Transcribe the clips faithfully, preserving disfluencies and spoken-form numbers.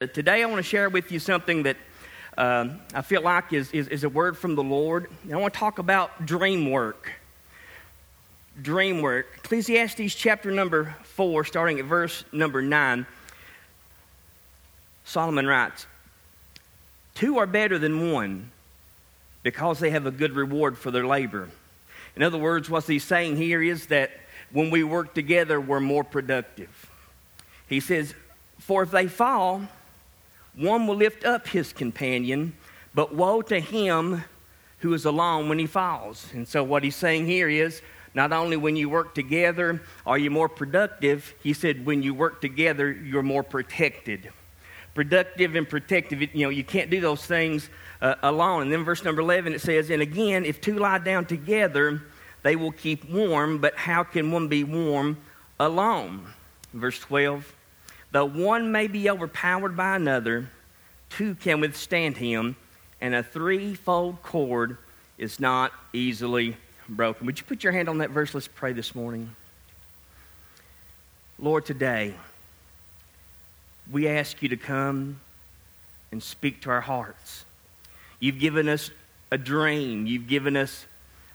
But today I want to share with you something that um, I feel like is, is, is a word from the Lord. And I want to talk about dream work. Dream work. Ecclesiastes chapter number four, starting at verse number nine. Solomon writes, "Two are better than one, because they have a good reward for their labor." In other words, what he's saying here is that when we work together, we're more productive. He says, "For if they fall, one will lift up his companion, but woe to him who is alone when he falls." And so what he's saying here is, not only when you work together are you more productive, he said when you work together, you're more protected. Productive and protective, you know, you can't do those things uh, alone. And then verse number eleven, it says, "And again, if two lie down together, they will keep warm, but how can one be warm alone?" Verse twelve, "Though one may be overpowered by another, two can withstand him, and a threefold cord is not easily broken." Would you put your hand on that verse? Let's pray this morning. Lord, today, we ask you to come and speak to our hearts. You've given us a dream. You've given us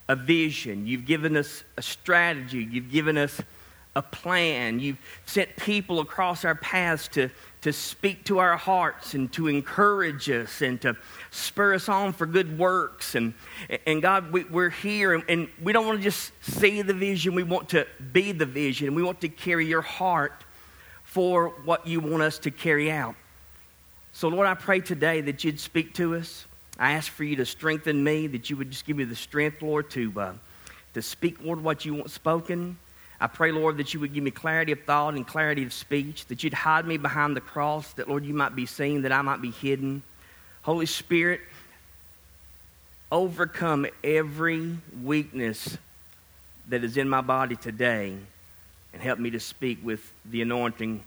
a vision. You've given us a strategy. You've given us a plan. You've sent people across our paths to, to speak to our hearts and to encourage us and to spur us on for good works. And, and God, we, we're here, and, and we don't want to just see the vision. We want to be the vision. We want to carry your heart for what you want us to carry out. So, Lord, I pray today that you'd speak to us. I ask for you to strengthen me, that you would just give me the strength, Lord, to, uh, to speak, Lord, what you want spoken. I pray, Lord, that you would give me clarity of thought and clarity of speech, that you'd hide me behind the cross, that, Lord, you might be seen, that I might be hidden. Holy Spirit, overcome every weakness that is in my body today and help me to speak with the anointing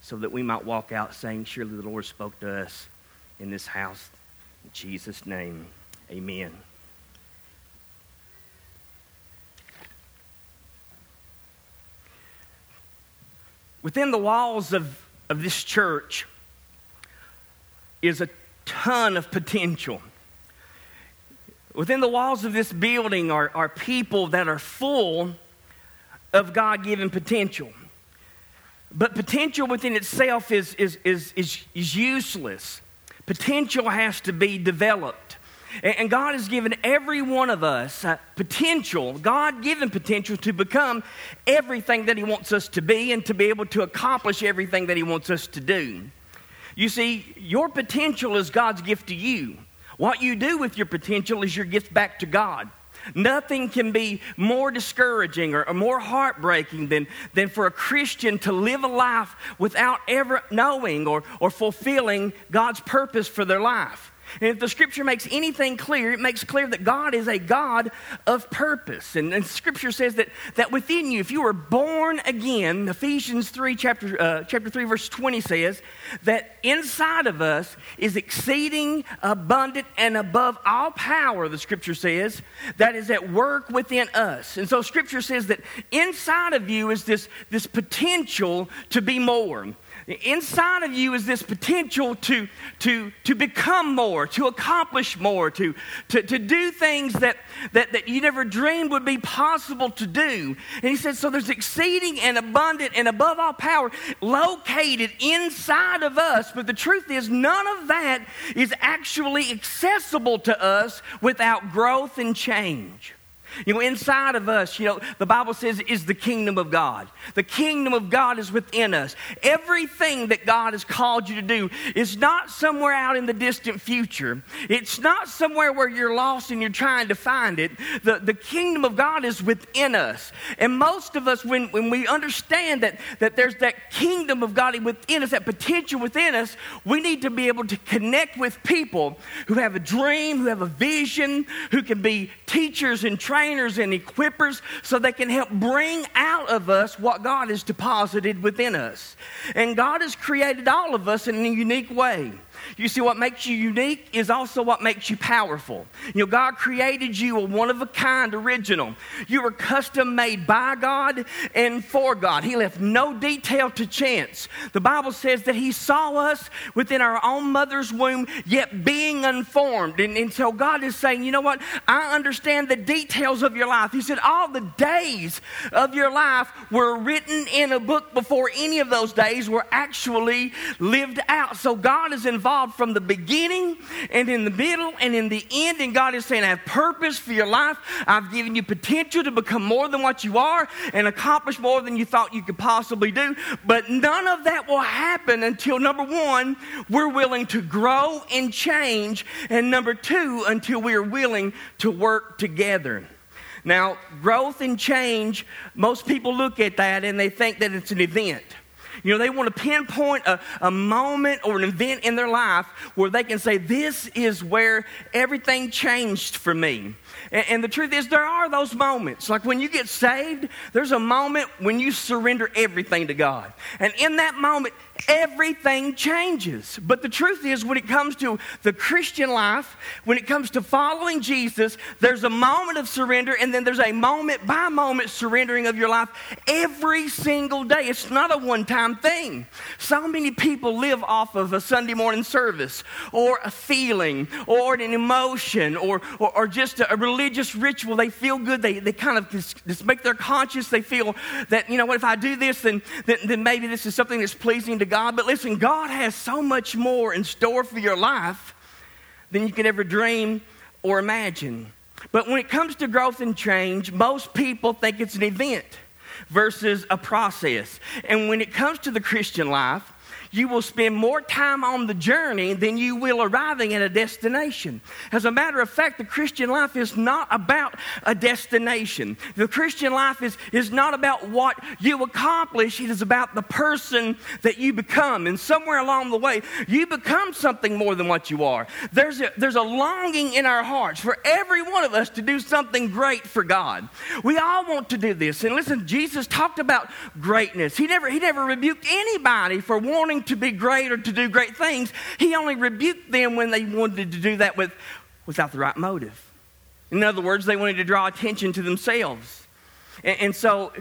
so that we might walk out saying, surely the Lord spoke to us in this house. In Jesus' name, amen. Within the walls of, of this church is a ton of potential. Within the walls of this building are, are people that are full of God-given potential. But potential within itself is, is, is, is, is useless. Potential has to be developed. And God has given every one of us potential, God-given potential, to become everything that he wants us to be and to be able to accomplish everything that he wants us to do. You see, your potential is God's gift to you. What you do with your potential is your gift back to God. Nothing can be more discouraging or more heartbreaking than, than for a Christian to live a life without ever knowing or, or fulfilling God's purpose for their life. And if the Scripture makes anything clear, it makes clear that God is a God of purpose. And, and Scripture says that, that within you, if you were born again, Ephesians three, chapter uh, chapter three, verse twenty says that inside of us is exceeding abundant and above all power, the Scripture says, that is at work within us. And so Scripture says that inside of you is this, this potential to be more. Inside of you is this potential to, to, to become more, to accomplish more, to, to, to do things that, that, that you never dreamed would be possible to do. And he says, so there's exceeding and abundant and above all power located inside of us. But the truth is, none of that is actually accessible to us without growth and change. You know, inside of us, you know, the Bible says is the kingdom of God. The kingdom of God is within us. Everything that God has called you to do is not somewhere out in the distant future. It's not somewhere where you're lost and you're trying to find it. The, the kingdom of God is within us. And most of us, when, when we understand that, that there's that kingdom of God within us, that potential within us, we need to be able to connect with people who have a dream, who have a vision, who can be teachers and trainers. trainers and equippers so they can help bring out of us what God has deposited within us. And God has created all of us in a unique way. You see, what makes you unique is also what makes you powerful. You know, God created you a one-of-a-kind original. You were custom-made by God and for God. He left no detail to chance. The Bible says that He saw us within our own mother's womb, yet being unformed. And, and so God is saying, you know what? I understand the details of your life. He said, all the days of your life were written in a book before any of those days were actually lived out. So God is involved from the beginning and in the middle and in the end, and God is saying, I have purpose for your life. I've given you potential to become more than what you are and accomplish more than you thought you could possibly do. But none of that will happen until, number one, we're willing to grow and change, and number two, until we are willing to work together. Now, growth and change, most people look at that and they think that it's an event. You know, they want to pinpoint a, a moment or an event in their life where they can say, this is where everything changed for me. And, and the truth is, there are those moments. Like when you get saved, there's a moment when you surrender everything to God. And in that moment, everything changes. But the truth is, when it comes to the Christian life, when it comes to following Jesus, there's a moment of surrender, and then there's a moment by moment surrendering of your life every single day. It's not a one-time thing. So many people live off of a Sunday morning service or a feeling or an emotion or or, or just a religious ritual. They feel good. They they kind of just, just make their conscience. They feel that, you know what, if I do this, then, then, then maybe this is something that's pleasing to God. But listen, God has so much more in store for your life than you could ever dream or imagine. But when it comes to growth and change, most people think it's an event versus a process. And when it comes to the Christian life, you will spend more time on the journey than you will arriving at a destination. As a matter of fact, the Christian life is not about a destination. The Christian life is, is not about what you accomplish. It is about the person that you become. And somewhere along the way, you become something more than what you are. There's a, there's a longing in our hearts for every one of us to do something great for God. We all want to do this. And listen, Jesus talked about greatness. He never, he never rebuked anybody for wanting to be great or to do great things. He only rebuked them when they wanted to do that with, without the right motive. In other words, they wanted to draw attention to themselves. And, and so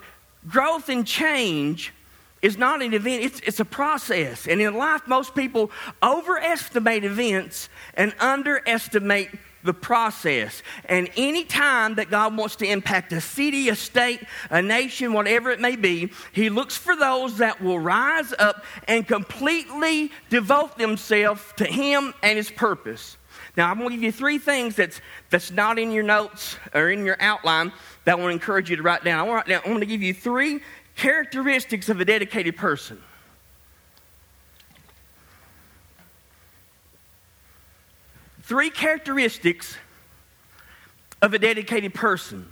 growth and change is not an event, it's, it's a process. And in life, most people overestimate events and underestimate the process. And any time that God wants to impact a city, a state, a nation, whatever it may be, He looks for those that will rise up and completely devote themselves to Him and His purpose. Now, I'm going to give you three things that's that's not in your notes or in your outline that I want to encourage you to write down. I want to write down. I'm going to give you three characteristics of a dedicated person. Three characteristics of a dedicated person.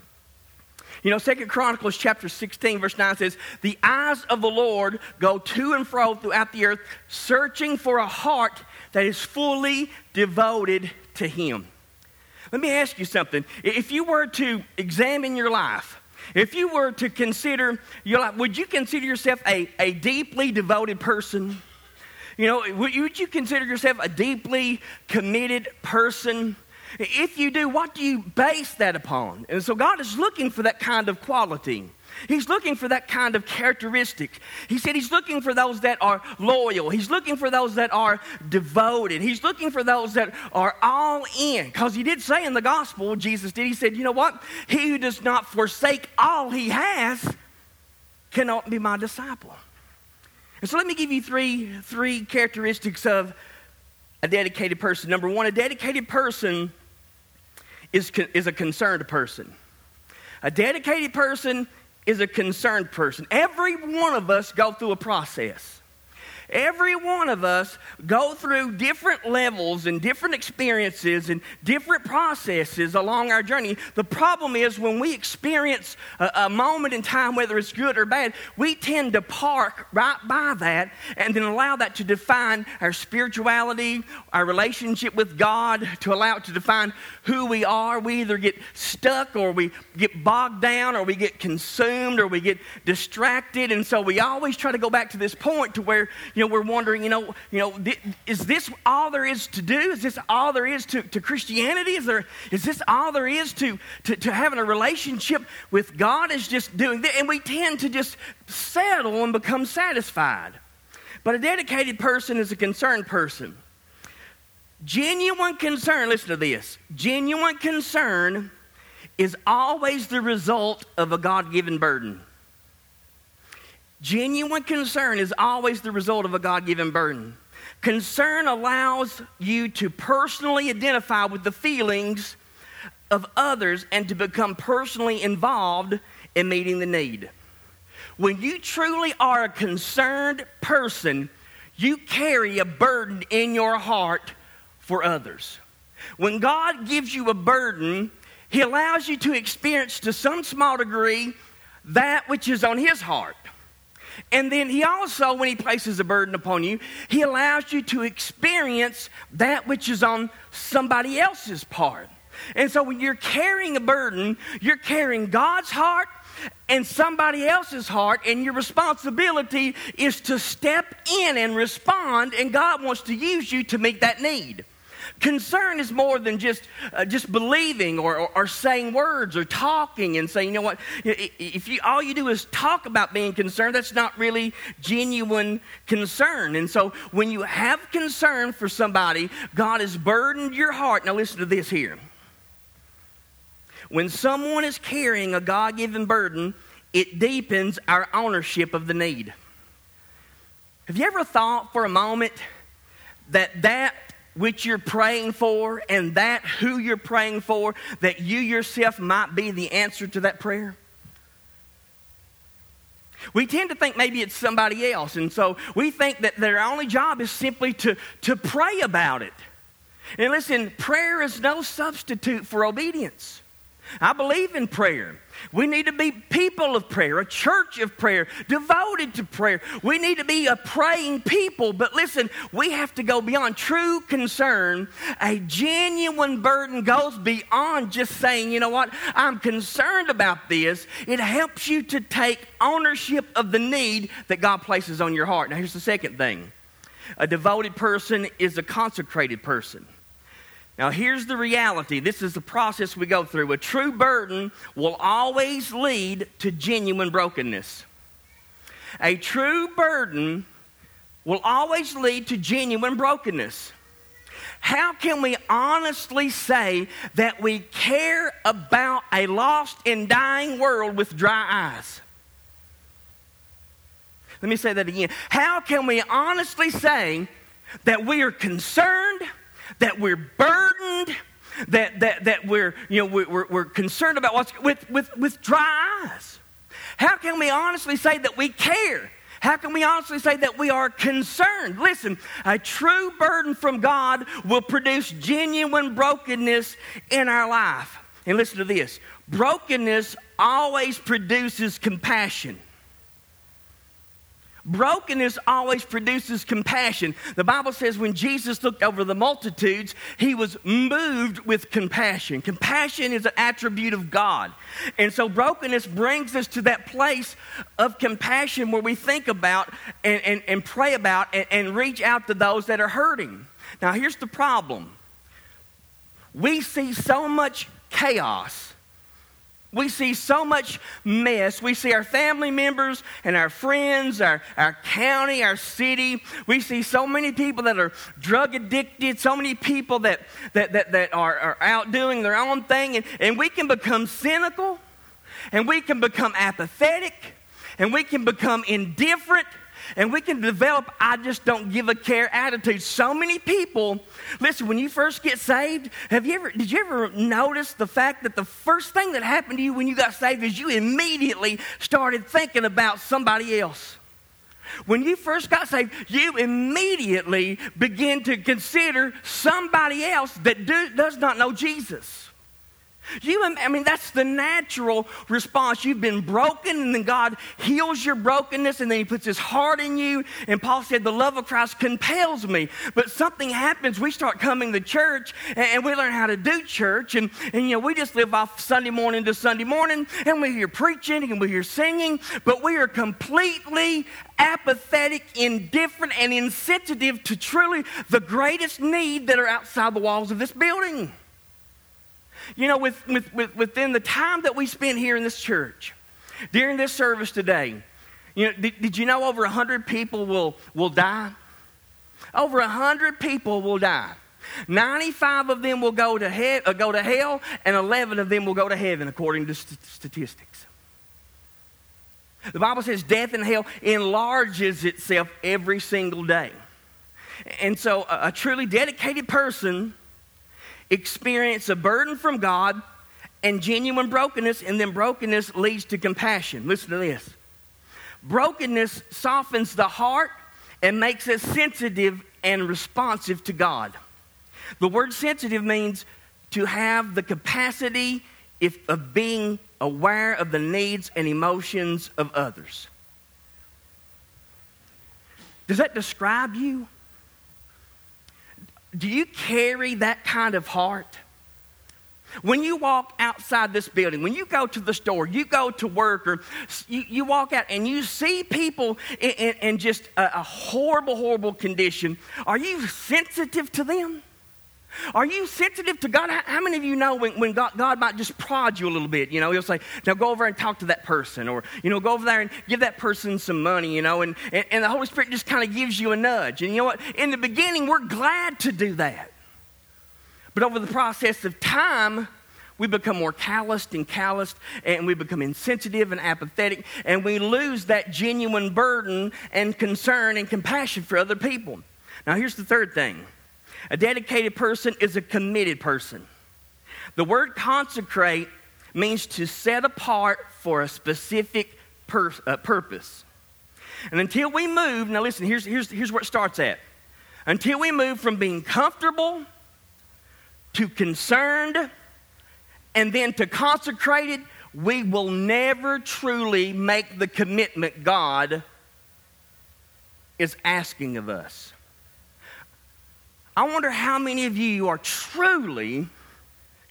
You know, Second Chronicles chapter sixteen, verse nine says, the eyes of the Lord go to and fro throughout the earth, searching for a heart that is fully devoted to Him. Let me ask you something. If you were to examine your life, if you were to consider your life, would you consider yourself a, a deeply devoted person? You know, would you consider yourself a deeply committed person? If you do, what do you base that upon? And so God is looking for that kind of quality. He's looking for that kind of characteristic. He said He's looking for those that are loyal. He's looking for those that are devoted. He's looking for those that are all in. Because He did say in the gospel, Jesus did, He said, you know what? He who does not forsake all he has cannot be my disciple. And so let me give you three, three characteristics of a dedicated person. Number one, a dedicated person is, con, is a concerned person. A dedicated person is a concerned person. Every one of us go through a process. Every one of us go through different levels and different experiences and different processes along our journey. The problem is when we experience a, a moment in time, whether it's good or bad, we tend to park right by that and then allow that to define our spirituality, our relationship with God, to allow it to define who we are. We either get stuck or we get bogged down or we get consumed or we get distracted. And so we always try to go back to this point to where you know, we're wondering, you know, you know, th- is this all there is to do? Is this all there is to, to Christianity? Is there, is this all there is to, to, to having a relationship with God? Is just doing this? And we tend to just settle and become satisfied. But a dedicated person is a concerned person. Genuine concern, listen to this, genuine concern is always the result of a God-given burden. Genuine concern is always the result of a God-given burden. Concern allows you to personally identify with the feelings of others and to become personally involved in meeting the need. When you truly are a concerned person, you carry a burden in your heart for others. When God gives you a burden, he allows you to experience to some small degree that which is on his heart. And then he also, when he places a burden upon you, he allows you to experience that which is on somebody else's part. And so when you're carrying a burden, you're carrying God's heart and somebody else's heart, and your responsibility is to step in and respond, and God wants to use you to meet that need. Concern is more than just uh, just believing or, or, or saying words or talking and saying, you know what, if you all you do is talk about being concerned, that's not really genuine concern. And so when you have concern for somebody, God has burdened your heart. Now listen to this here. When someone is carrying a God-given burden, it deepens our ownership of the need. Have you ever thought for a moment that that which you're praying for and that who you're praying for, that you yourself might be the answer to that prayer? We tend to think maybe it's somebody else, and so we think that their only job is simply to, to pray about it. And listen, prayer is no substitute for obedience. I believe in prayer. We need to be people of prayer, a church of prayer, devoted to prayer. We need to be a praying people. But listen, we have to go beyond true concern. A genuine burden goes beyond just saying, you know what, I'm concerned about this. It helps you to take ownership of the need that God places on your heart. Now, here's the second thing. A devoted person is a consecrated person. Now, here's the reality. This is the process we go through. A true burden will always lead to genuine brokenness. A true burden will always lead to genuine brokenness. How can we honestly say that we care about a lost and dying world with dry eyes? Let me say that again. How can we honestly say that we are concerned, that we're burdened, that that that we're you know we're we're concerned about what's with with with dry eyes? How can we honestly say that we care? How can we honestly say that we are concerned? Listen, a true burden from God will produce genuine brokenness in our life. And listen to this: brokenness always produces compassion. Brokenness always produces compassion. The Bible says when Jesus looked over the multitudes, he was moved with compassion. Compassion is an attribute of God. And so brokenness brings us to that place of compassion where we think about and, and, and pray about and, and reach out to those that are hurting. Now, here's the problem. We see so much chaos. We see so much mess. We see our family members and our friends, our, our county, our city. We see so many people that are drug addicted, so many people that that that, that are, are out doing their own thing. And, and we can become cynical, and we can become apathetic, and we can become indifferent, and we can develop I just don't give a care attitude. So many people, listen, when you first get saved, have you ever did you ever notice the fact that the first thing that happened to you when you got saved is you immediately started thinking about somebody else? When you first got saved, you immediately begin to consider somebody else that do, does not know Jesus. You, I mean, that's the natural response. You've been broken, and then God heals your brokenness, and then he puts his heart in you. And Paul said, the love of Christ compels me. But something happens. We start coming to church, and we learn how to do church. And, and you know, we just live off Sunday morning to Sunday morning, and we hear preaching, and we hear singing. But we are completely apathetic, indifferent, and insensitive to truly the greatest need that are outside the walls of this building. You know, with, with, with, within the time that we spend here in this church, during this service today, you know, did, did you know over one hundred people will, will die? Over one hundred people will die. ninety-five of them will go to, he- uh, go to hell, and eleven of them will go to heaven, according to st- statistics. The Bible says death and hell enlarges itself every single day. And so a, a truly dedicated person experience a burden from God and genuine brokenness, and then brokenness leads to compassion. Listen to this. Brokenness softens the heart and makes us sensitive and responsive to God. The word sensitive means to have the capacity if, of being aware of the needs and emotions of others. Does that describe you? Do you carry that kind of heart? When you walk outside this building, when you go to the store, you go to work, or you, you walk out and you see people in, in, in just a, a horrible, horrible condition, are you sensitive to them? Are you sensitive to God? How, how many of you know when, when God, God might just prod you a little bit? You know, he'll say, now go over and talk to that person, or, you know, go over there and give that person some money, you know, and, and, and the Holy Spirit just kind of gives you a nudge. And you know what? In the beginning, we're glad to do that. But over the process of time, we become more calloused and calloused, and we become insensitive and apathetic, and we lose that genuine burden and concern and compassion for other people. Now, here's the third thing. A dedicated person is a committed person. The word consecrate means to set apart for a specific pur- uh, purpose. And until we move, now listen, here's, here's, here's where it starts at. Until we move from being comfortable to concerned and then to consecrated, we will never truly make the commitment God is asking of us. I wonder how many of you are truly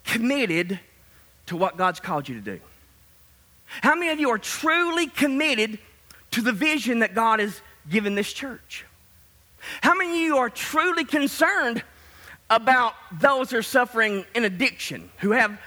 committed to what God's called you to do. How many of you are truly committed to the vision that God has given this church? How many of you are truly concerned about those who are suffering in addiction, who have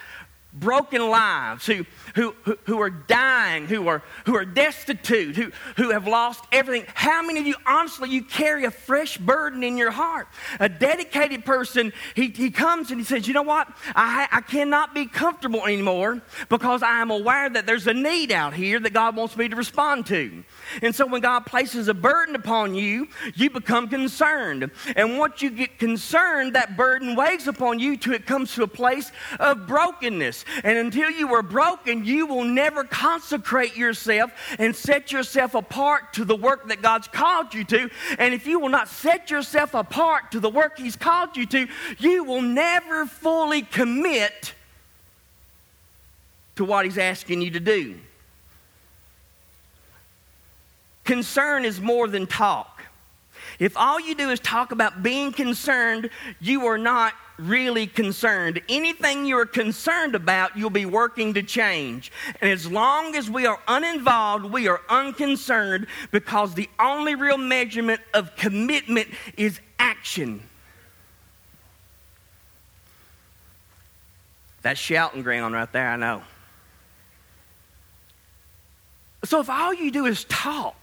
broken lives, who who who, who are dying, who are who are destitute, who, who have lost everything? How many of you, honestly, you carry a fresh burden in your heart? A dedicated person, he, he comes and he says, you know what? I, I cannot be comfortable anymore because I am aware that there's a need out here that God wants me to respond to. And so when God places a burden upon you, you become concerned. And once you get concerned, that burden weighs upon you till it comes to a place of brokenness. And until you are broken, you will never consecrate yourself and set yourself apart to the work that God's called you to. And if you will not set yourself apart to the work he's called you to, you will never fully commit to what he's asking you to do. Concern is more than talk. If all you do is talk about being concerned, you are not really concerned. Anything you are concerned about, you'll be working to change. And as long as we are uninvolved, we are unconcerned, because the only real measurement of commitment is action. That's shouting ground right there, I know. So if all you do is talk,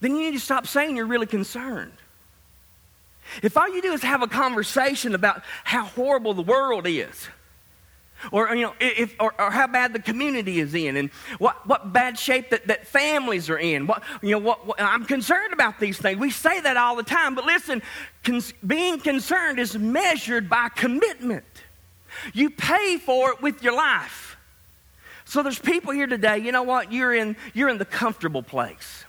then you need to stop saying you're really concerned. If all you do is have a conversation about how horrible the world is, or you know, if or, or how bad the community is in, and what, what bad shape that, that families are in, what you know, what, what I'm concerned about these things. We say that all the time, but listen, cons- being concerned is measured by commitment. You pay for it with your life. So there's people here today. You know what? You're in you're in the comfortable place.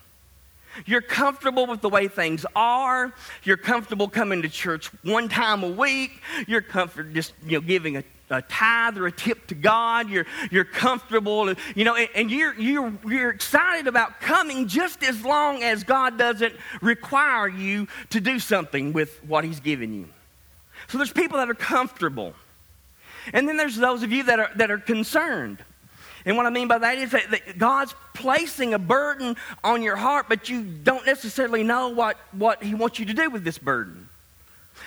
You're comfortable with the way things are. You're comfortable coming to church one time a week. You're comfortable just, you know, giving a, a tithe or a tip to God. You're you're comfortable, you know, and, and you're you're you're excited about coming just as long as God doesn't require you to do something with what He's given you. So there's people that are comfortable, and then there's those of you that are that are concerned. And what I mean by that is that, that God's placing a burden on your heart, but you don't necessarily know what, what He wants you to do with this burden.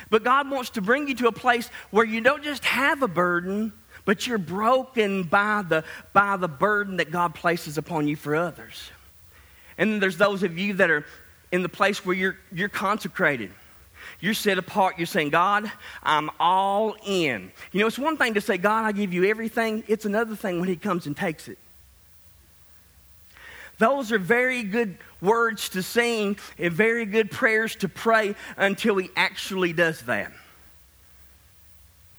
But God wants to bring you to a place where you don't just have a burden, but you're broken by the, by the burden that God places upon you for others. And then there's those of you that are in the place where you're, you're consecrated. You're set apart. You're saying, God, I'm all in. You know, it's one thing to say, God, I give you everything. It's another thing when He comes and takes it. Those are very good words to sing and very good prayers to pray until He actually does that.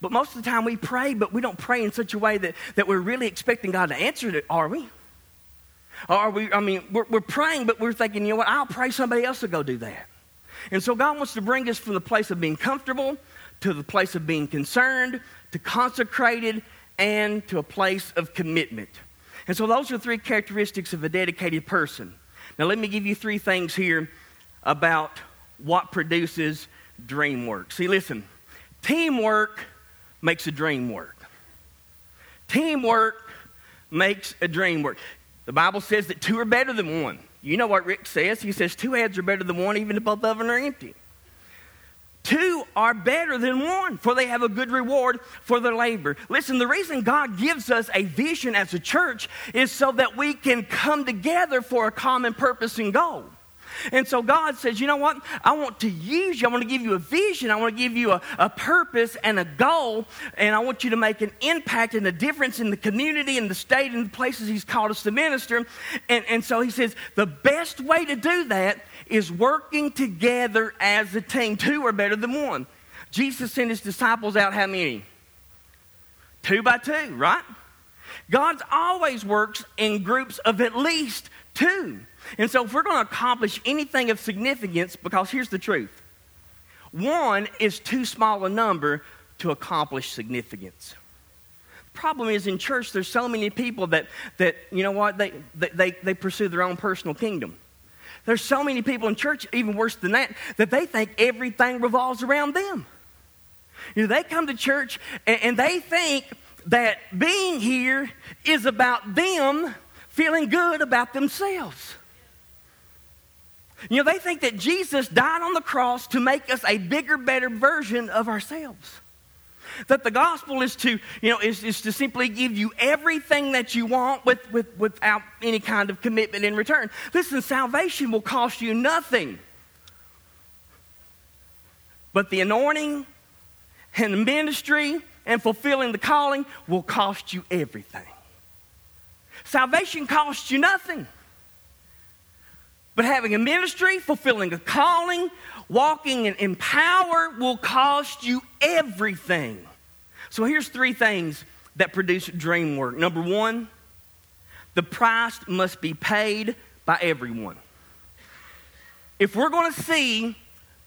But most of the time we pray, but we don't pray in such a way that, that we're really expecting God to answer it, are we? Or are we? I mean, we're, we're praying, but we're thinking, you know what, I'll pray somebody else will go do that. And so God wants to bring us from the place of being comfortable to the place of being concerned, to consecrated, and to a place of commitment. And so those are three characteristics of a dedicated person. Now let me give you three things here about what produces dream work. See, listen, teamwork makes a dream work. Teamwork makes a dream work. The Bible says that two are better than one. You know what Rick says. He says two heads are better than one, even if both of them are empty. Two are better than one, for they have a good reward for their labor. Listen, the reason God gives us a vision as a church is so that we can come together for a common purpose and goal. And so God says, you know what? I want to use you. I want to give you a vision. I want to give you a, a purpose and a goal. And I want you to make an impact and a difference in the community and the state and the places He's called us to minister. And, and so He says, the best way to do that is working together as a team. Two are better than one. Jesus sent His disciples out how many? Two by two, right? God always works in groups of at least two. And so if we're going to accomplish anything of significance, because here's the truth. One is too small a number to accomplish significance. The problem is in church there's so many people that, that you know what, they, they, they pursue their own personal kingdom. There's so many people in church, even worse than that, that they think everything revolves around them. You know, they come to church and, and they think that being here is about them feeling good about themselves. You know, they think that Jesus died on the cross to make us a bigger, better version of ourselves. That the gospel is to, you know, is, is to simply give you everything that you want with, with, without any kind of commitment in return. Listen, salvation will cost you nothing but the anointing and the ministry and fulfilling the calling will cost you everything. Salvation costs you nothing. But having a ministry, fulfilling a calling, walking in power will cost you everything. So here's three things that produce dream work. Number one, the price must be paid by everyone. If we're going to see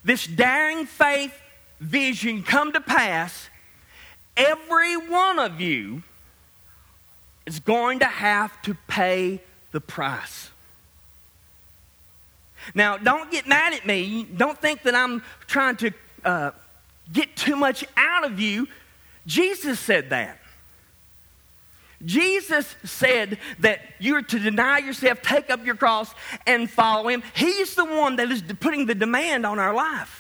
this daring faith vision come to pass, every one of you is going to have to pay the price. Now, don't get mad at me. Don't think that I'm trying to uh, get too much out of you. Jesus said that. Jesus said that you're to deny yourself, take up your cross, and follow Him. He's the one that is putting the demand on our life.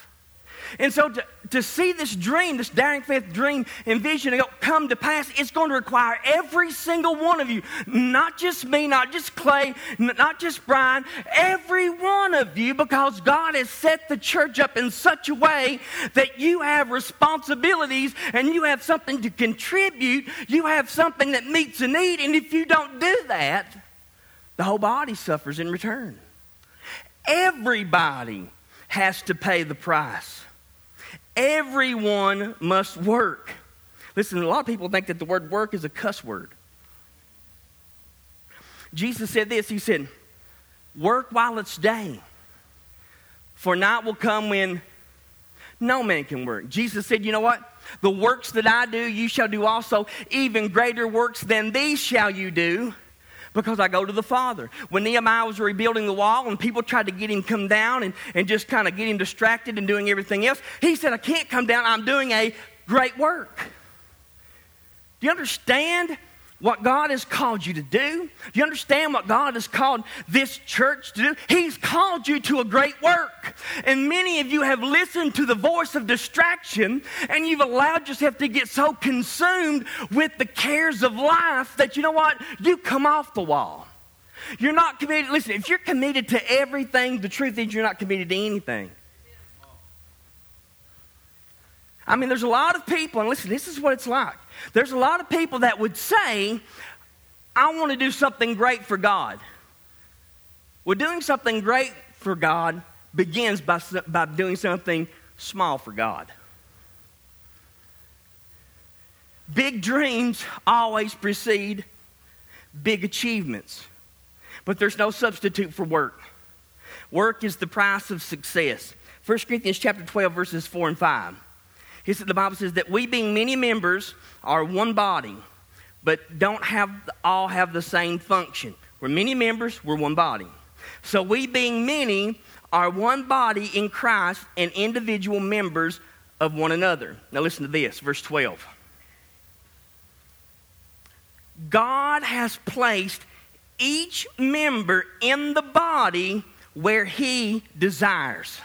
And so to, to see this dream, this daring faith dream and vision come to pass, it's going to require every single one of you, not just me, not just Clay, not just Brian, every one of you, because God has set the church up in such a way that you have responsibilities and you have something to contribute, you have something that meets a need, and if you don't do that, the whole body suffers in return. Everybody has to pay the price. Everyone must work. Listen, a lot of people think that the word work is a cuss word. Jesus said this, He said, work while it's day. for night will come when no man can work. Jesus said, you know what? The works that I do, you shall do also. Even greater works than these shall you do, because I go to the Father. When Nehemiah was rebuilding the wall and people tried to get him come down and, and just kind of get him distracted and doing everything else, he said, I can't come down. I'm doing a great work. Do you understand what God has called you to do? Do you understand what God has called this church to do? He's called you to a great work. And many of you have listened to the voice of distraction, and you've allowed yourself to get so consumed with the cares of life that, you know what, you come off the wall. You're not committed. Listen, if you're committed to everything, the truth is you're not committed to anything. I mean, there's a lot of people, and listen, this is what it's like. There's a lot of people that would say, I want to do something great for God. Well, doing something great for God begins by, by doing something small for God. Big dreams always precede big achievements, but there's no substitute for work. Work is the price of success. First Corinthians chapter twelve, verses four and five. He said, the Bible says that we being many members are one body, but don't have all have the same function. We're many members, we're one body. So we being many are one body in Christ and individual members of one another. Now listen to this, verse twelve. God has placed each member in the body where he desires.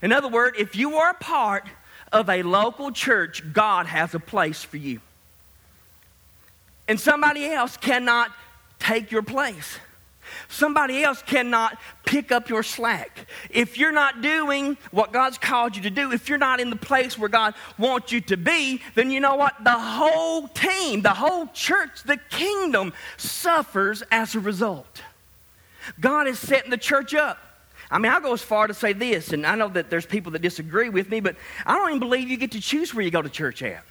In other words, if you are a part of a local church, God has a place for you. And somebody else cannot take your place. Somebody else cannot pick up your slack. If you're not doing what God's called you to do, if you're not in the place where God wants you to be, then you know what? The whole team, the whole church, the kingdom suffers as a result. God is setting the church up. I mean, I'll go as far to say this, and I know that there's people that disagree with me, but I don't even believe you get to choose where you go to church at.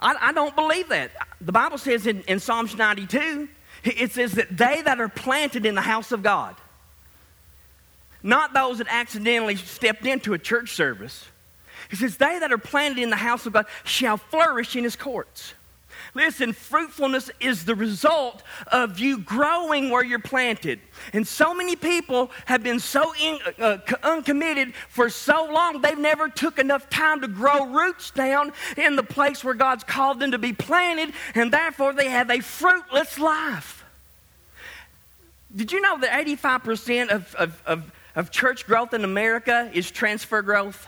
I, I don't believe that. The Bible says in, in Psalms ninety-two, it says that they that are planted in the house of God, not those that accidentally stepped into a church service. It says they that are planted in the house of God shall flourish in his courts. Listen, fruitfulness is the result of you growing where you're planted. And so many people have been so in, uh, uncommitted for so long, they've never took enough time to grow roots down in the place where God's called them to be planted, and therefore they have a fruitless life. Did you know that eighty-five percent of, of, of, of church growth in America is transfer growth?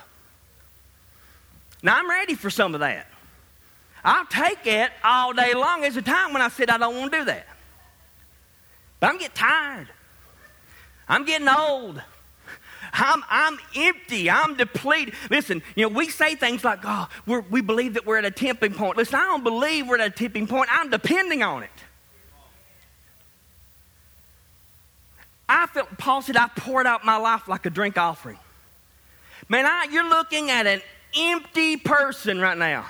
Now, I'm ready for some of that. I'll take it all day long. There's a time when I said I don't want to do that. But I'm getting tired. I'm getting old. I'm, I'm empty. I'm depleted. Listen, you know, we say things like, oh, we're, we believe that we're at a tipping point. Listen, I don't believe we're at a tipping point. I'm depending on it. I felt, Paul said, I poured out my life like a drink offering. Man, I, you're looking at an empty person right now.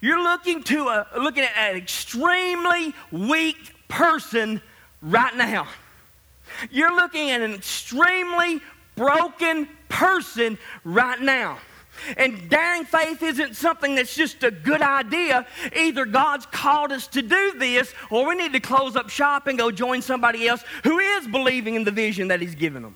You're looking to a, looking at an extremely weak person right now. You're looking at an extremely broken person right now. And daring faith isn't something that's just a good idea. Either God's called us to do this, or we need to close up shop and go join somebody else who is believing in the vision that he's given them.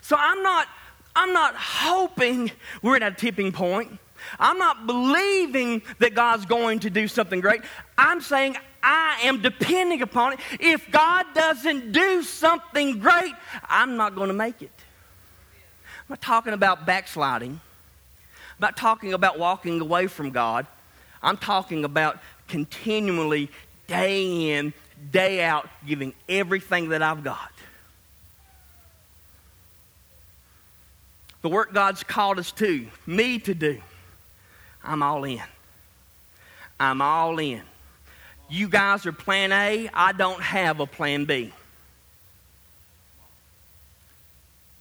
So I'm not, I'm not hoping we're at a tipping point. I'm not believing that God's going to do something great. I'm saying I am depending upon it. If God doesn't do something great, I'm not going to make it. I'm not talking about backsliding. I'm not talking about walking away from God. I'm talking about continually, day in, day out, giving everything that I've got. The work God's called us to, me to do, I'm all in. I'm all in. You guys are plan A. I don't have a plan B.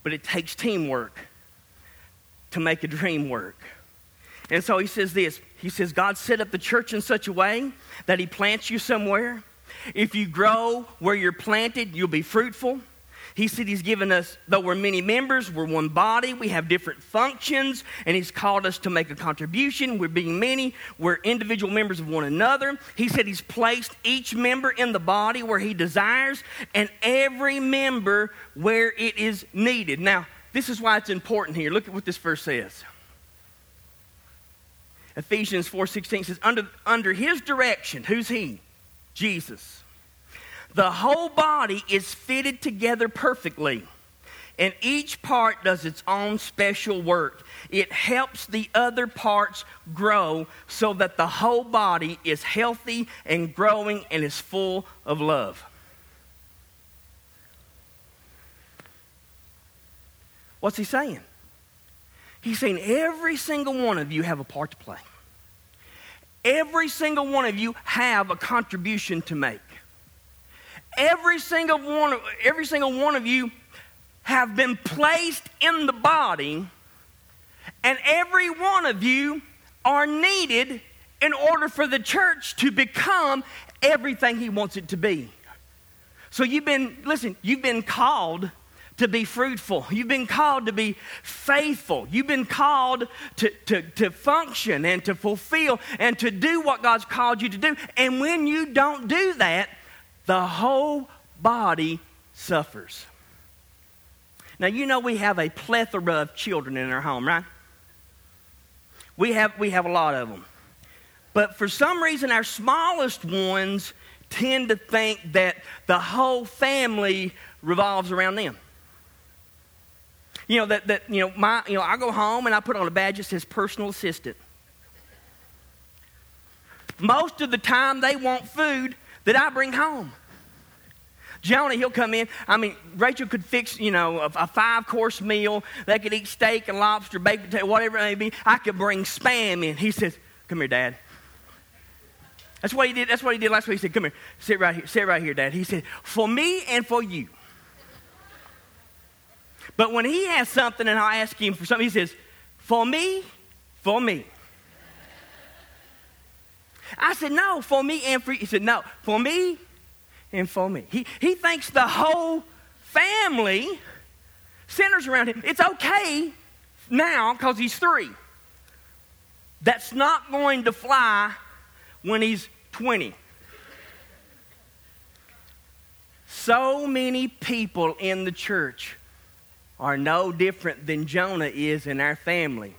But it takes teamwork to make a dream work. And so he says this. He says, God set up the church in such a way that he plants you somewhere. If you grow where you're planted, you'll be fruitful. He said he's given us, though we're many members, we're one body, we have different functions, and he's called us to make a contribution. We're being many, we're individual members of one another. He said he's placed each member in the body where he desires, and every member where it is needed. Now, this is why it's important here. Look at what this verse says. Ephesians four sixteen says, under, under his direction, who's he? Jesus. The whole body is fitted together perfectly, and each part does its own special work. It helps the other parts grow so that the whole body is healthy and growing and is full of love. What's he saying? He's saying every single one of you have a part to play. Every single one of you have a contribution to make. Every single one of, every single one of you have been placed in the body, and every one of you are needed in order for the church to become everything he wants it to be. So you've been, listen, you've been called to be fruitful. You've been called to be faithful. You've been called to, to, to function and to fulfill and to do what God's called you to do. And when you don't do that, the whole body suffers. Now, you know we have a plethora of children in our home, right? We have, we have a lot of them. But for some reason, our smallest ones tend to think that the whole family revolves around them. You know, that, that you know, my, you know, I go home and I put on a badge that says personal assistant. Most of the time they want food that I bring home. Jonah, he'll come in. I mean, Rachel could fix, you know, a, a five-course meal. They could eat steak and lobster, baked potato, whatever it may be. I could bring Spam in. He says, come here, Dad. That's what he did. That's what he did last week. He said, come here, sit right here, sit right here, Dad. He said, for me and for you. But when he has something and I ask him for something, he says, for me, for me. I said, no, for me and for you. He said, no, for me and for me. He, he thinks the whole family centers around him. It's okay now because he's three. That's not going to fly when he's twenty. So many people in the church are no different than Jonah is in our family.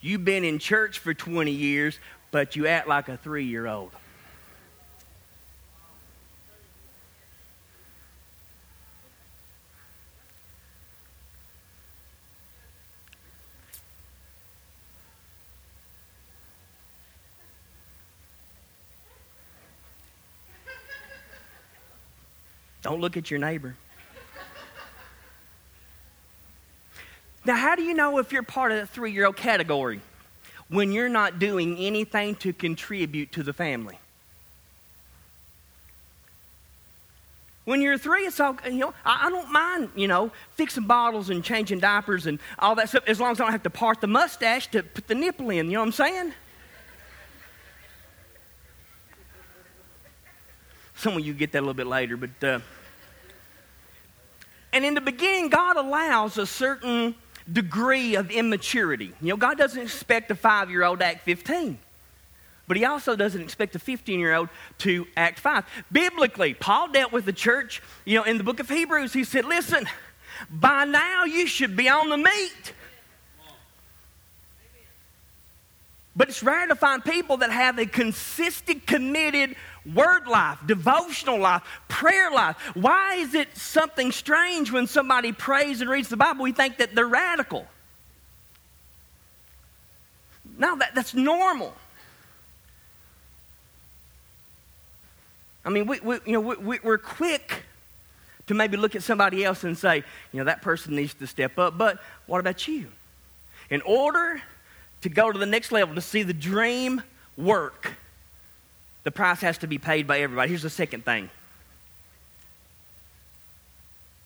You've been in church for twenty years, but you act like a three-year-old. Don't look at your neighbor. Now, how do you know if you're part of that three-year-old category when you're not doing anything to contribute to the family? When you're three, it's all, you know, I, I don't mind, you know, fixing bottles and changing diapers and all that stuff as long as I don't have to part the mustache to put the nipple in, you know what I'm saying? Some of you get that a little bit later, but, uh, and in the beginning, God allows a certain degree of immaturity. You know, God doesn't expect a five-year-old to act fifteen, but he also doesn't expect a fifteen-year-old to act five. Biblically, Paul dealt with the church, you know, in the book of Hebrews. He said, listen, by now you should be on the meat. But it's rare to find people that have a consistent, committed word life, devotional life, prayer life. Why is it something strange when somebody prays and reads the Bible? We think that they're radical. No, that, that's normal. I mean, we, we, you know, we, we're quick to maybe look at somebody else and say, you know, that person needs to step up. But what about you? In order to go to the next level, to see the dream work, the price has to be paid by everybody. Here's the second thing.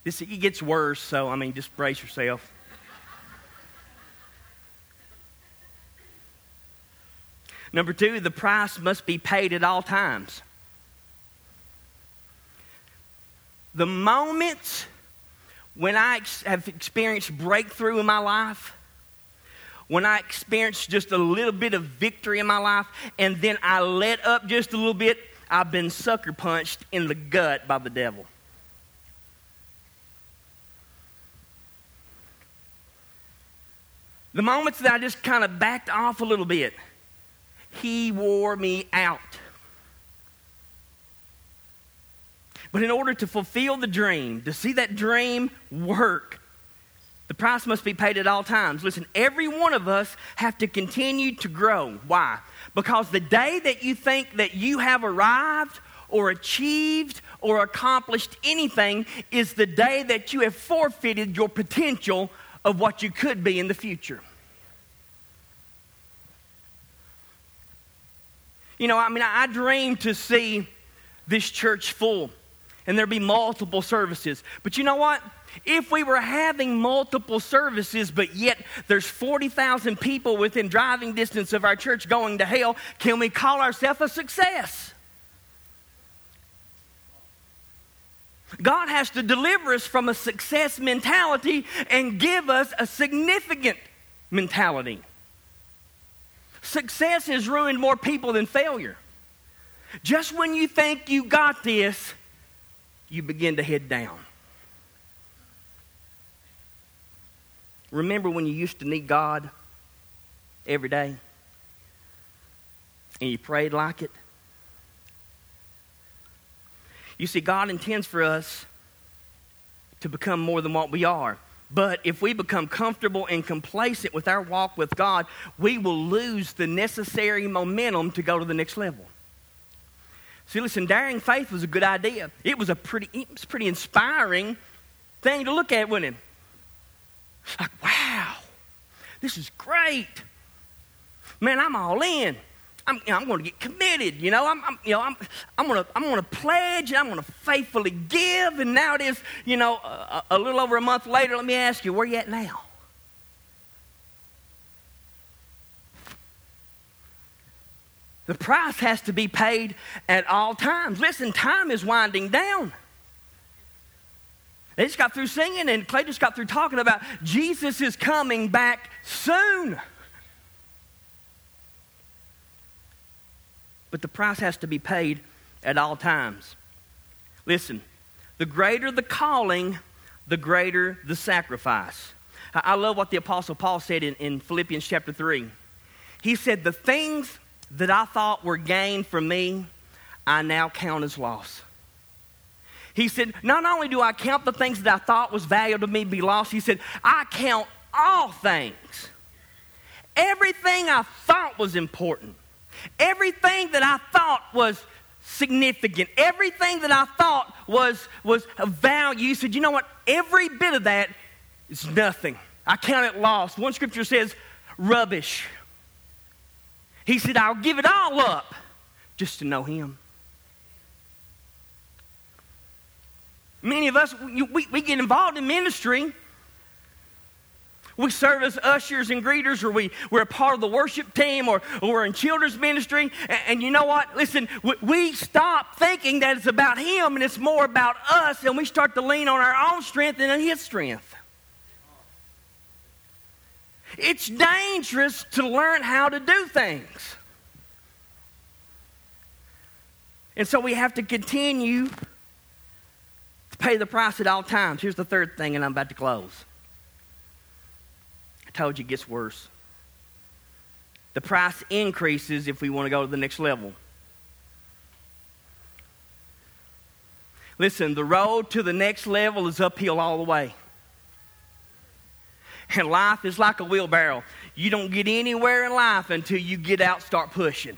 This, it gets worse, so, I mean, just brace yourself. Number two, the price must be paid at all times. The moments when I ex- have experienced breakthrough in my life, when I experienced just a little bit of victory in my life, and then I let up just a little bit, I've been sucker punched in the gut by the devil. The moments that I just kind of backed off a little bit, he wore me out. But in order to fulfill the dream, to see that dream work, the price must be paid at all times. Listen, every one of us have to continue to grow. Why? Because the day that you think that you have arrived or achieved or accomplished anything is the day that you have forfeited your potential of what you could be in the future. You know, I mean, I dream to see this church full, and there'd be multiple services. But you know what? If we were having multiple services, but yet there's forty thousand people within driving distance of our church going to hell, can we call ourselves a success? God has to deliver us from a success mentality and give us a significant mentality. Success has ruined more people than failure. Just when you think you got this, you begin to head down. Remember when you used to need God every day and you prayed like it? You see, God intends for us to become more than what we are. But if we become comfortable and complacent with our walk with God, we will lose the necessary momentum to go to the next level. See, listen, Daring Faith was a good idea. It was a pretty, it was a pretty inspiring thing to look at, wasn't it? It's like, wow, this is great. Man, I'm all in. I'm, you know, I'm going to get committed. You know, I'm, I'm you know, I'm, I'm going to, I'm going to pledge, and I'm going to faithfully give. And now it is, you know, a, a little over a month later. Let me ask you, where you at now? The price has to be paid at all times. Listen, time is winding down. They just got through singing, and Clay just got through talking about Jesus is coming back soon. But the price has to be paid at all times. Listen, the greater the calling, the greater the sacrifice. I love what the Apostle Paul said in, in Philippians chapter three. He said, the things that I thought were gain for me, I now count as loss. He said, not only do I count the things that I thought was valuable to me be lost, he said, I count all things. Everything I thought was important. Everything that I thought was significant. Everything that I thought was, was of value. He said, you know what? Every bit of that is nothing. I count it lost. One scripture says, rubbish. He said, I'll give it all up just to know him. Many of us, we, we get involved in ministry. We serve as ushers and greeters, or we, we're a part of the worship team, or, or we're in children's ministry. And, and you know what? Listen, we, we stop thinking that it's about him and it's more about us, and we start to lean on our own strength and on his strength. It's dangerous to learn how to do things. And so we have to continue to pay the price at all times. Here's the third thing, and I'm about to close. I told you it gets worse. The price increases if we want to go to the next level. Listen, the road to the next level is uphill all the way. And life is like a wheelbarrow. You don't get anywhere in life until you get out, start pushing.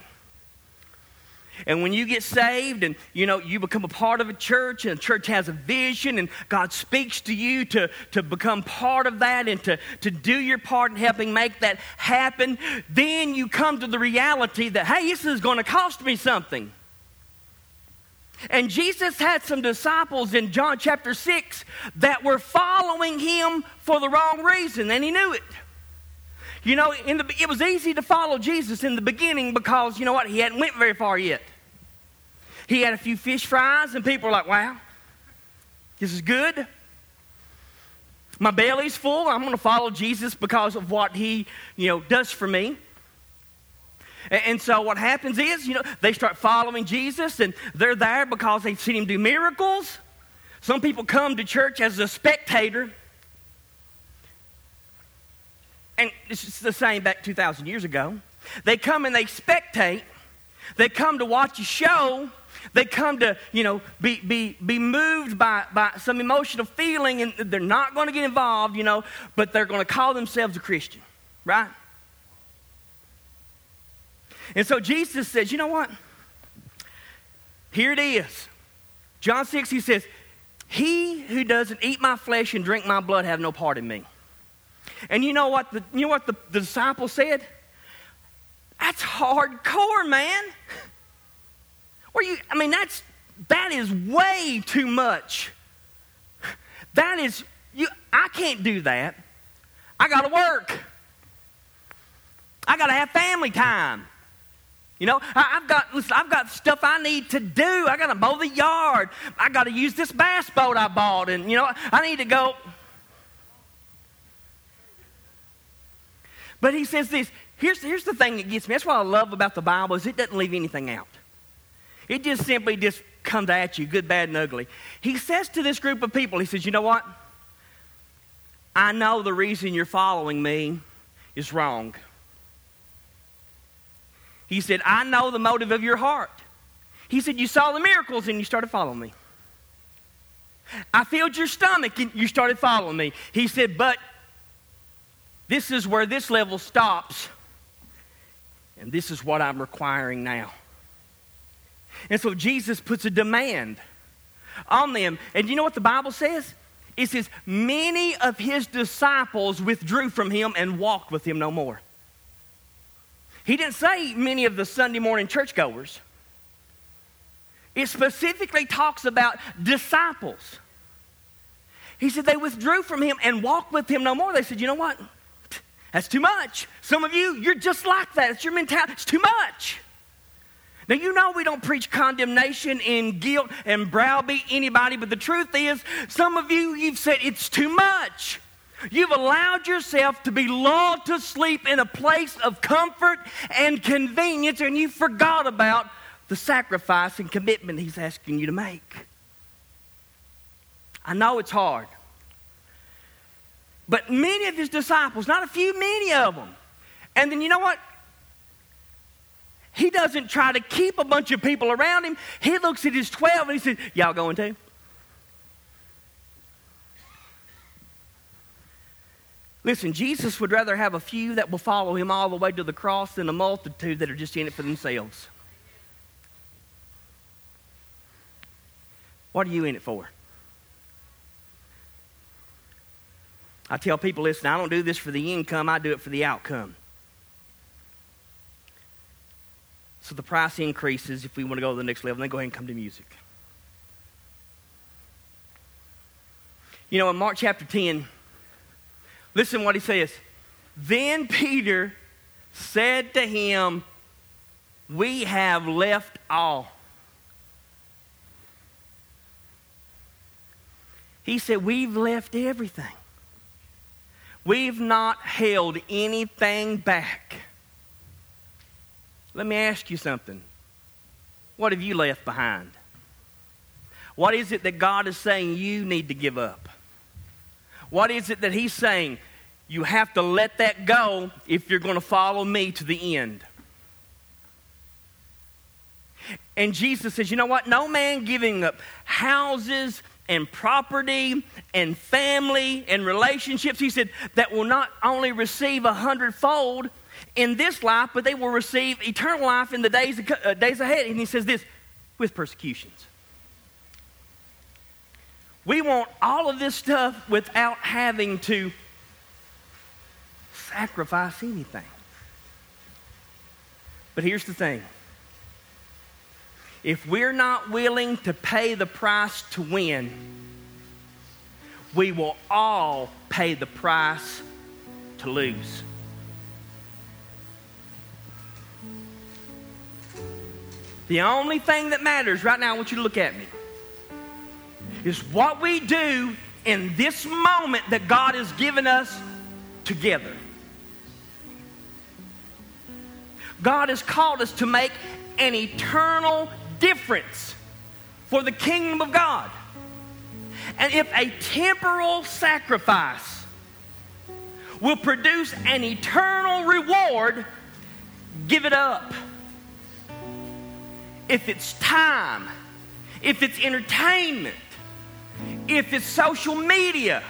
And when you get saved and, you know, you become a part of a church, and a church has a vision, and God speaks to you to, to become part of that and to, to do your part in helping make that happen, then you come to the reality that, hey, this is going to cost me something. And Jesus had some disciples in John chapter six that were following him for the wrong reason, and he knew it. You know, in the, it was easy to follow Jesus in the beginning because, you know what, he hadn't went very far yet. He had a few fish fries, and people were like, wow, this is good. My belly's full. I'm going to follow Jesus because of what he, you know, does for me. And so what happens is, you know, they start following Jesus, and they're there because they've seen him do miracles. Some people come to church as a spectator. And it's the same back two thousand years ago. They come and they spectate. They come to watch a show. They come to, you know, be be, be moved by, by some emotional feeling, and they're not going to get involved, you know, but they're going to call themselves a Christian, right? And so Jesus says, you know what? Here it is. John six, he says, he who doesn't eat my flesh and drink my blood have no part in me. And you know what the, you know what the, the disciples said? That's hardcore, man. Or you, I mean, that's, that is way too much. That is, you, I can't do that. I got to work. I got to have family time. You know, I, I've got listen, I've got stuff I need to do. I got to mow the yard. I got to use this bass boat I bought. And, you know, I need to go. But he says this. Here's, here's the thing that gets me. That's what I love about the Bible is it doesn't leave anything out. It just simply just comes at you, good, bad, and ugly. He says to this group of people, he says, you know what? I know the reason you're following me is wrong. He said, I know the motive of your heart. He said, you saw the miracles and you started following me. I filled your stomach and you started following me. He said, but this is where this level stops, and this is what I'm requiring now. And so Jesus puts a demand on them. And you know what the Bible says? It says, many of his disciples withdrew from him and walked with him no more. He didn't say many of the Sunday morning churchgoers. It specifically talks about disciples. He said they withdrew from him and walked with him no more. They said, you know what? That's too much. Some of you, you're just like that. It's your mentality. It's too much. Now, you know we don't preach condemnation and guilt and browbeat anybody, but the truth is, some of you, you've said it's too much. You've allowed yourself to be lulled to sleep in a place of comfort and convenience, and you forgot about the sacrifice and commitment he's asking you to make. I know it's hard. But many of his disciples, not a few, many of them. And then you know what? He doesn't try to keep a bunch of people around him. He looks at his twelve and he says, y'all going too? Listen, Jesus would rather have a few that will follow him all the way to the cross than a multitude that are just in it for themselves. What are you in it for? I tell people, listen, I don't do this for the income. I do it for the outcome. So the price increases if we want to go to the next level. Then go ahead and come to music. You know, in Mark chapter ten, listen what he says. Then Peter said to him, we have left all. He said, we've left everything. We've not held anything back. Let me ask you something. What have you left behind? What is it that God is saying you need to give up? What is it that he's saying you have to let that go if you're going to follow me to the end? And Jesus says, you know what? No man giving up houses and property and family and relationships, he said, that will not only receive a hundredfold in this life, but they will receive eternal life in the days uh, days ahead. And he says this, with persecutions. We want all of this stuff without having to sacrifice anything. But here's the thing. If we're not willing to pay the price to win, we will all pay the price to lose. The only thing that matters right now, I want you to look at me, is what we do in this moment that God has given us together. God has called us to make an eternal difference for the kingdom of God. And if a temporal sacrifice will produce an eternal reward, give it up. If it's time, if it's entertainment, if it's social media,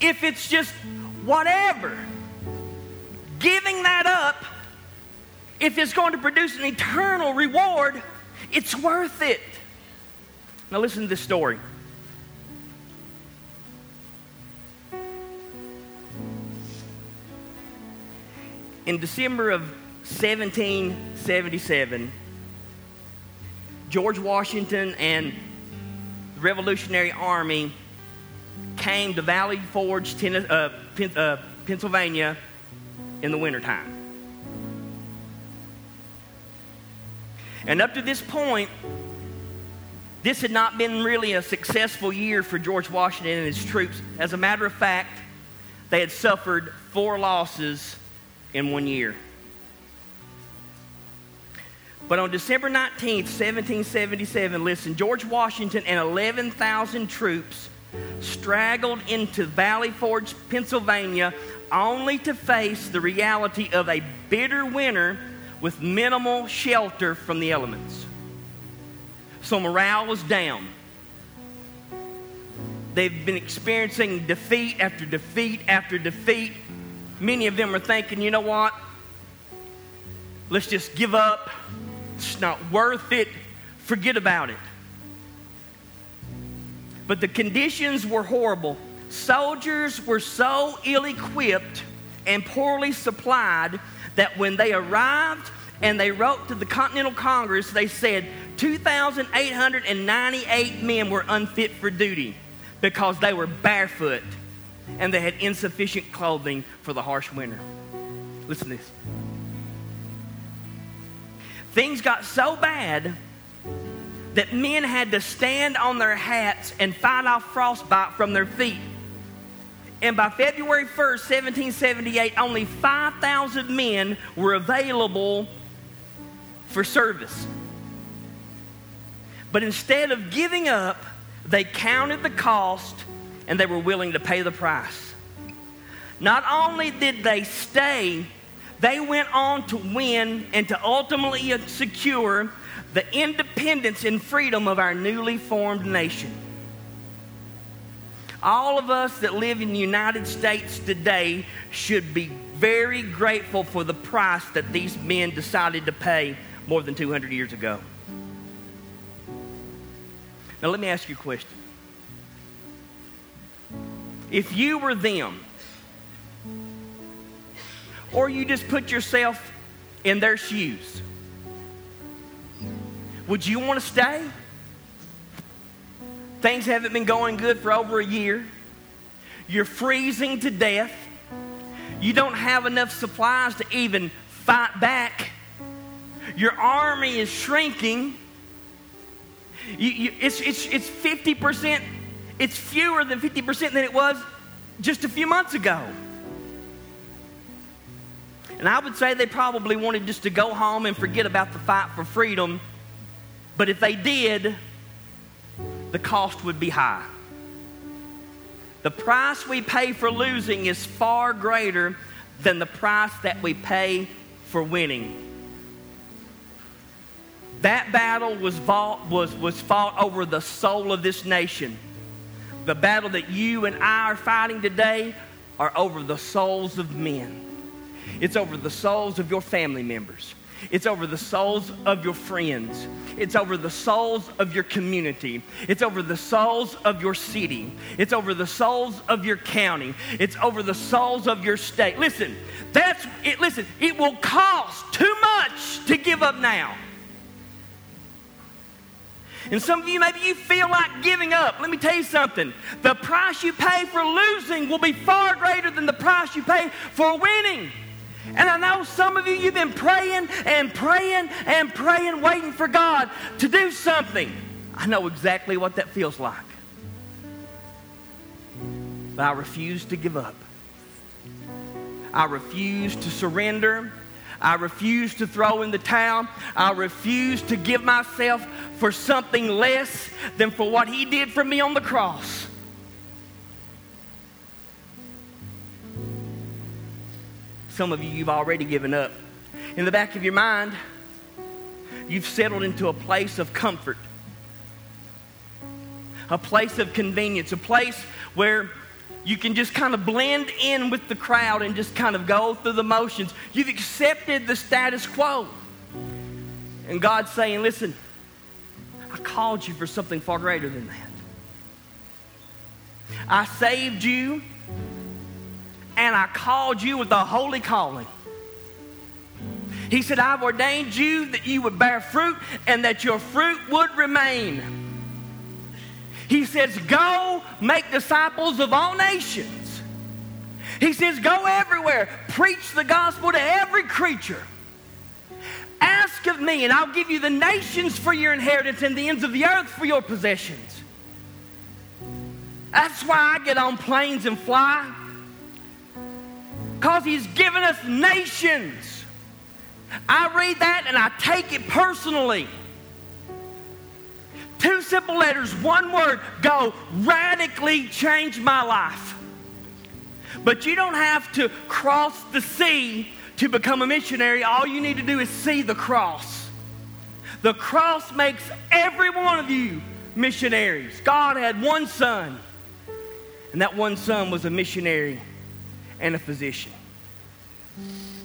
if it's just whatever, giving that up, if it's going to produce an eternal reward, it's worth it. Now listen to this story. In December of seventeen seventy-seven, George Washington and the Revolutionary Army came to Valley Forge, Pennsylvania in the wintertime. And up to this point, this had not been really a successful year for George Washington and his troops. As a matter of fact, they had suffered four losses in one year. But on December nineteenth, seventeen seventy-seven, listen, George Washington and eleven thousand troops straggled into Valley Forge, Pennsylvania, only to face the reality of a bitter winter with minimal shelter from the elements. So morale was down. They've been experiencing defeat after defeat after defeat. Many of them are thinking, you know what? Let's just give up. It's not worth it. Forget about it. But the conditions were horrible. Soldiers were so ill-equipped and poorly supplied that when they arrived and they wrote to the Continental Congress, they said two thousand eight hundred ninety-eight men were unfit for duty because they were barefoot and they had insufficient clothing for the harsh winter. Listen to this. Things got so bad that men had to stand on their hats and fight off frostbite from their feet. And by February first, seventeen seventy-eight, only five thousand men were available for service. But instead of giving up, they counted the cost and they were willing to pay the price. Not only did they stay, they went on to win and to ultimately secure the independence and freedom of our newly formed nation. All of us that live in the United States today should be very grateful for the price that these men decided to pay more than two hundred years ago. Now let me ask you a question. If you were them, or you just put yourself in their shoes, would you want to stay? Things haven't been going good for over a year. You're freezing to death. You don't have enough supplies to even fight back. Your army is shrinking. You, you, it's, it's, it's fifty percent. It's fewer than fifty percent than it was just a few months ago. And I would say they probably wanted just to go home and forget about the fight for freedom. But if they did, the cost would be high. The price we pay for losing is far greater than the price that we pay for winning. That battle was fought, was, was fought over the soul of this nation. The battle that you and I are fighting today are over the souls of men. It's over the souls of your family members. It's over the souls of your friends. It's over the souls of your community. It's over the souls of your city. It's over the souls of your county. It's over the souls of your state. Listen, that's it. Listen, it will cost too much to give up now. And some of you, maybe you feel like giving up. Let me tell you something. The price you pay for losing will be far greater than the price you pay for winning. And I know some of you, you've been praying and praying and praying, waiting for God to do something. I know exactly what that feels like. But I refuse to give up. I refuse to surrender. I refuse to throw in the towel. I refuse to give myself for something less than for what He did for me on the cross. Some of you, you've already given up. In the back of your mind, you've settled into a place of comfort, a place of convenience, a place where you can just kind of blend in with the crowd and just kind of go through the motions. You've accepted the status quo. And God's saying, listen, I called you for something far greater than that. I saved you, and I called you with a holy calling. He said, I've ordained you that you would bear fruit and that your fruit would remain. He says, go make disciples of all nations. He says, go everywhere. Preach the gospel to every creature. Ask of me, and I'll give you the nations for your inheritance and the ends of the earth for your possessions. That's why I get on planes and fly. Because He's given us nations. I read that and I take it personally. Two simple letters, one word, go, radically change my life. But you don't have to cross the sea to become a missionary. All you need to do is see the cross. The cross makes every one of you missionaries. God had one son, and that one son was a missionary and a physician.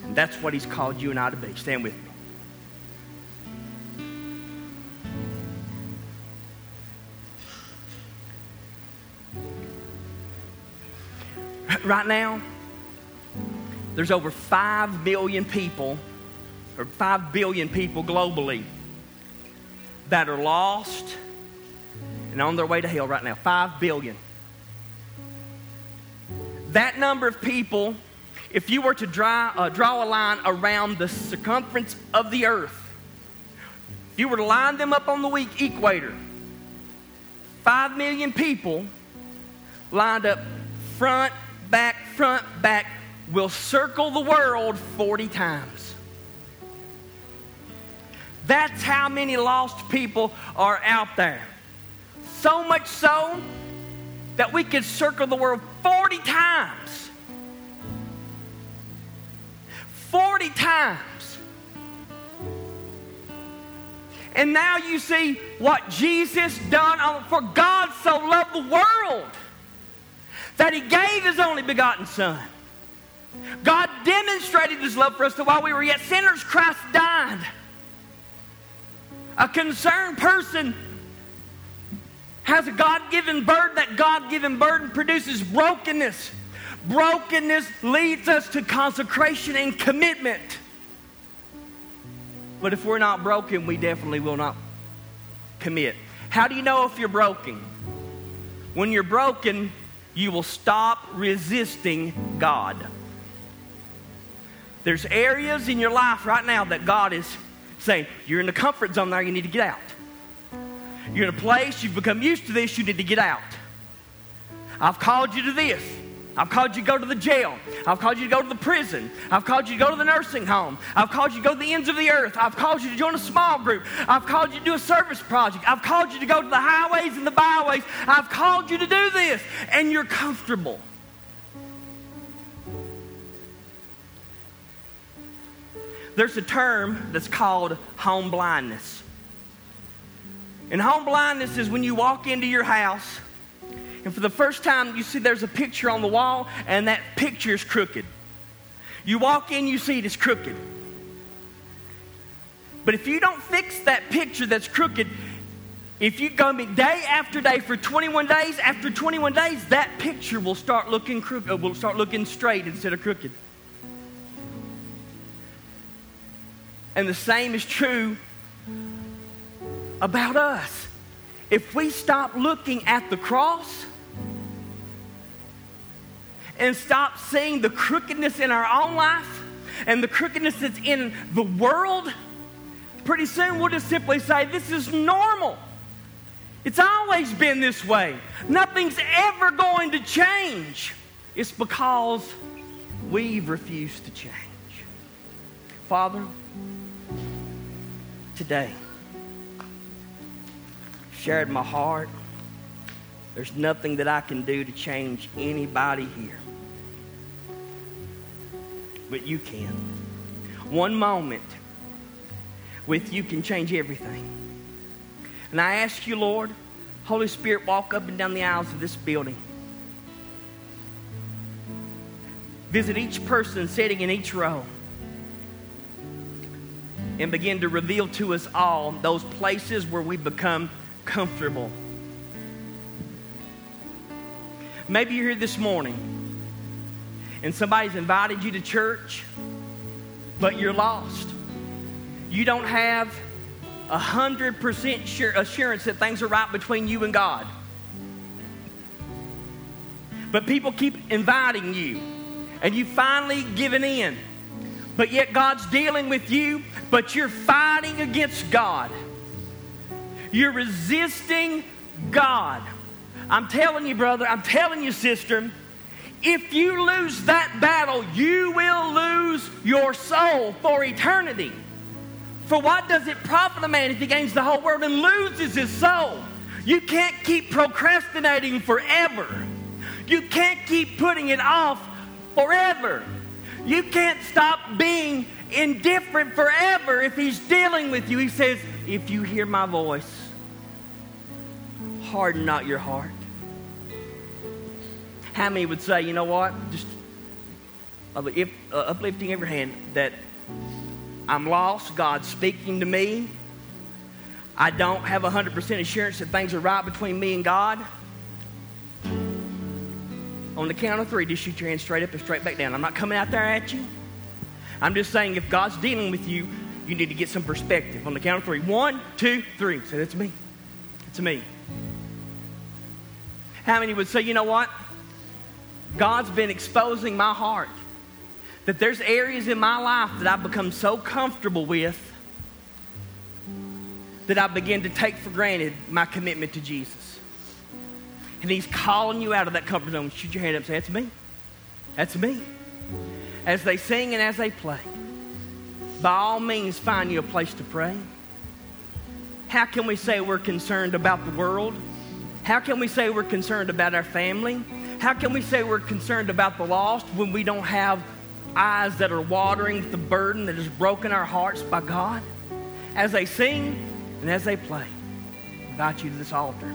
And that's what He's called you and I to be. Stand with me. Right now, there's over five million people, or five billion people globally, that are lost and on their way to hell right now. five billion. That number of people, if you were to draw, uh, draw a line around the circumference of the earth, if you were to line them up on the weak equator, five million people lined up front, back, front, back, will circle the world forty times. That's how many lost people are out there. So much so that we could circle the world forty times. forty times. And now you see what Jesus done on, for God so loved the world that He gave His only begotten Son. God demonstrated His love for us that while we were yet sinners, Christ died. A concerned person has a God-given burden. That God-given burden produces brokenness. Brokenness leads us to consecration and commitment. But if we're not broken, we definitely will not commit. How do you know if you're broken? When you're broken, you will stop resisting God. There's areas in your life right now that God is saying, you're in the comfort zone there, you need to get out. You're in a place, you've become used to this, you need to get out. I've called you to this. I've called you to go to the jail. I've called you to go to the prison. I've called you to go to the nursing home. I've called you to go to the ends of the earth. I've called you to join a small group. I've called you to do a service project. I've called you to go to the highways and the byways. I've called you to do this, and you're comfortable. There's a term that's called home blindness. And home blindness is when you walk into your house, and for the first time, you see there's a picture on the wall, and that picture is crooked. You walk in, you see it is crooked. But if you don't fix that picture that's crooked, if you go day after day for twenty-one days, after twenty-one days, that picture will start looking crooked, will start looking straight instead of crooked. And the same is true about us. If we stop looking at the cross and stop seeing the crookedness in our own life and the crookedness that's in the world, pretty soon we'll just simply say, this is normal. It's always been this way. Nothing's ever going to change. It's because we've refused to change. Father, today, shared my heart. There's nothing that I can do to change anybody here. But you can. One moment with you can change everything. And I ask you, Lord, Holy Spirit, walk up and down the aisles of this building. Visit each person sitting in each row. And begin to reveal to us all those places where we become comfortable. Maybe you're here this morning and somebody's invited you to church, but you're lost. You don't have a hundred percent assurance that things are right between you and God. But people keep inviting you, and you finally given in. But yet God's dealing with you, but you're fighting against God. You're resisting God. I'm telling you, brother, I'm telling you, sister, if you lose that battle, you will lose your soul for eternity. For what does it profit a man if he gains the whole world and loses his soul? You can't keep procrastinating forever. You can't keep putting it off forever. You can't stop being indifferent forever if he's dealing with you. He says, if you hear my voice, harden not your heart. How many would say, you know what, just if, uh, uplifting every hand, that I'm lost, God's speaking to me. I don't have one hundred percent assurance that things are right between me and God. On the count of three, just shoot your hand straight up and straight back down. I'm not coming out there at you. I'm just saying if God's dealing with you, you need to get some perspective. On the count of three. One, two, three. Say, that's me. That's me. How many would say, you know what? God's been exposing my heart. That there's areas in my life that I've become so comfortable with that I begin to take for granted my commitment to Jesus. And he's calling you out of that comfort zone. Shoot your hand up and say, that's me. That's me. As they sing and as they play, by all means, find you a place to pray. How can we say we're concerned about the world? How can we say we're concerned about our family? How can we say we're concerned about the lost when we don't have eyes that are watering with the burden that has broken our hearts by God? As they sing and as they play, I invite you to this altar.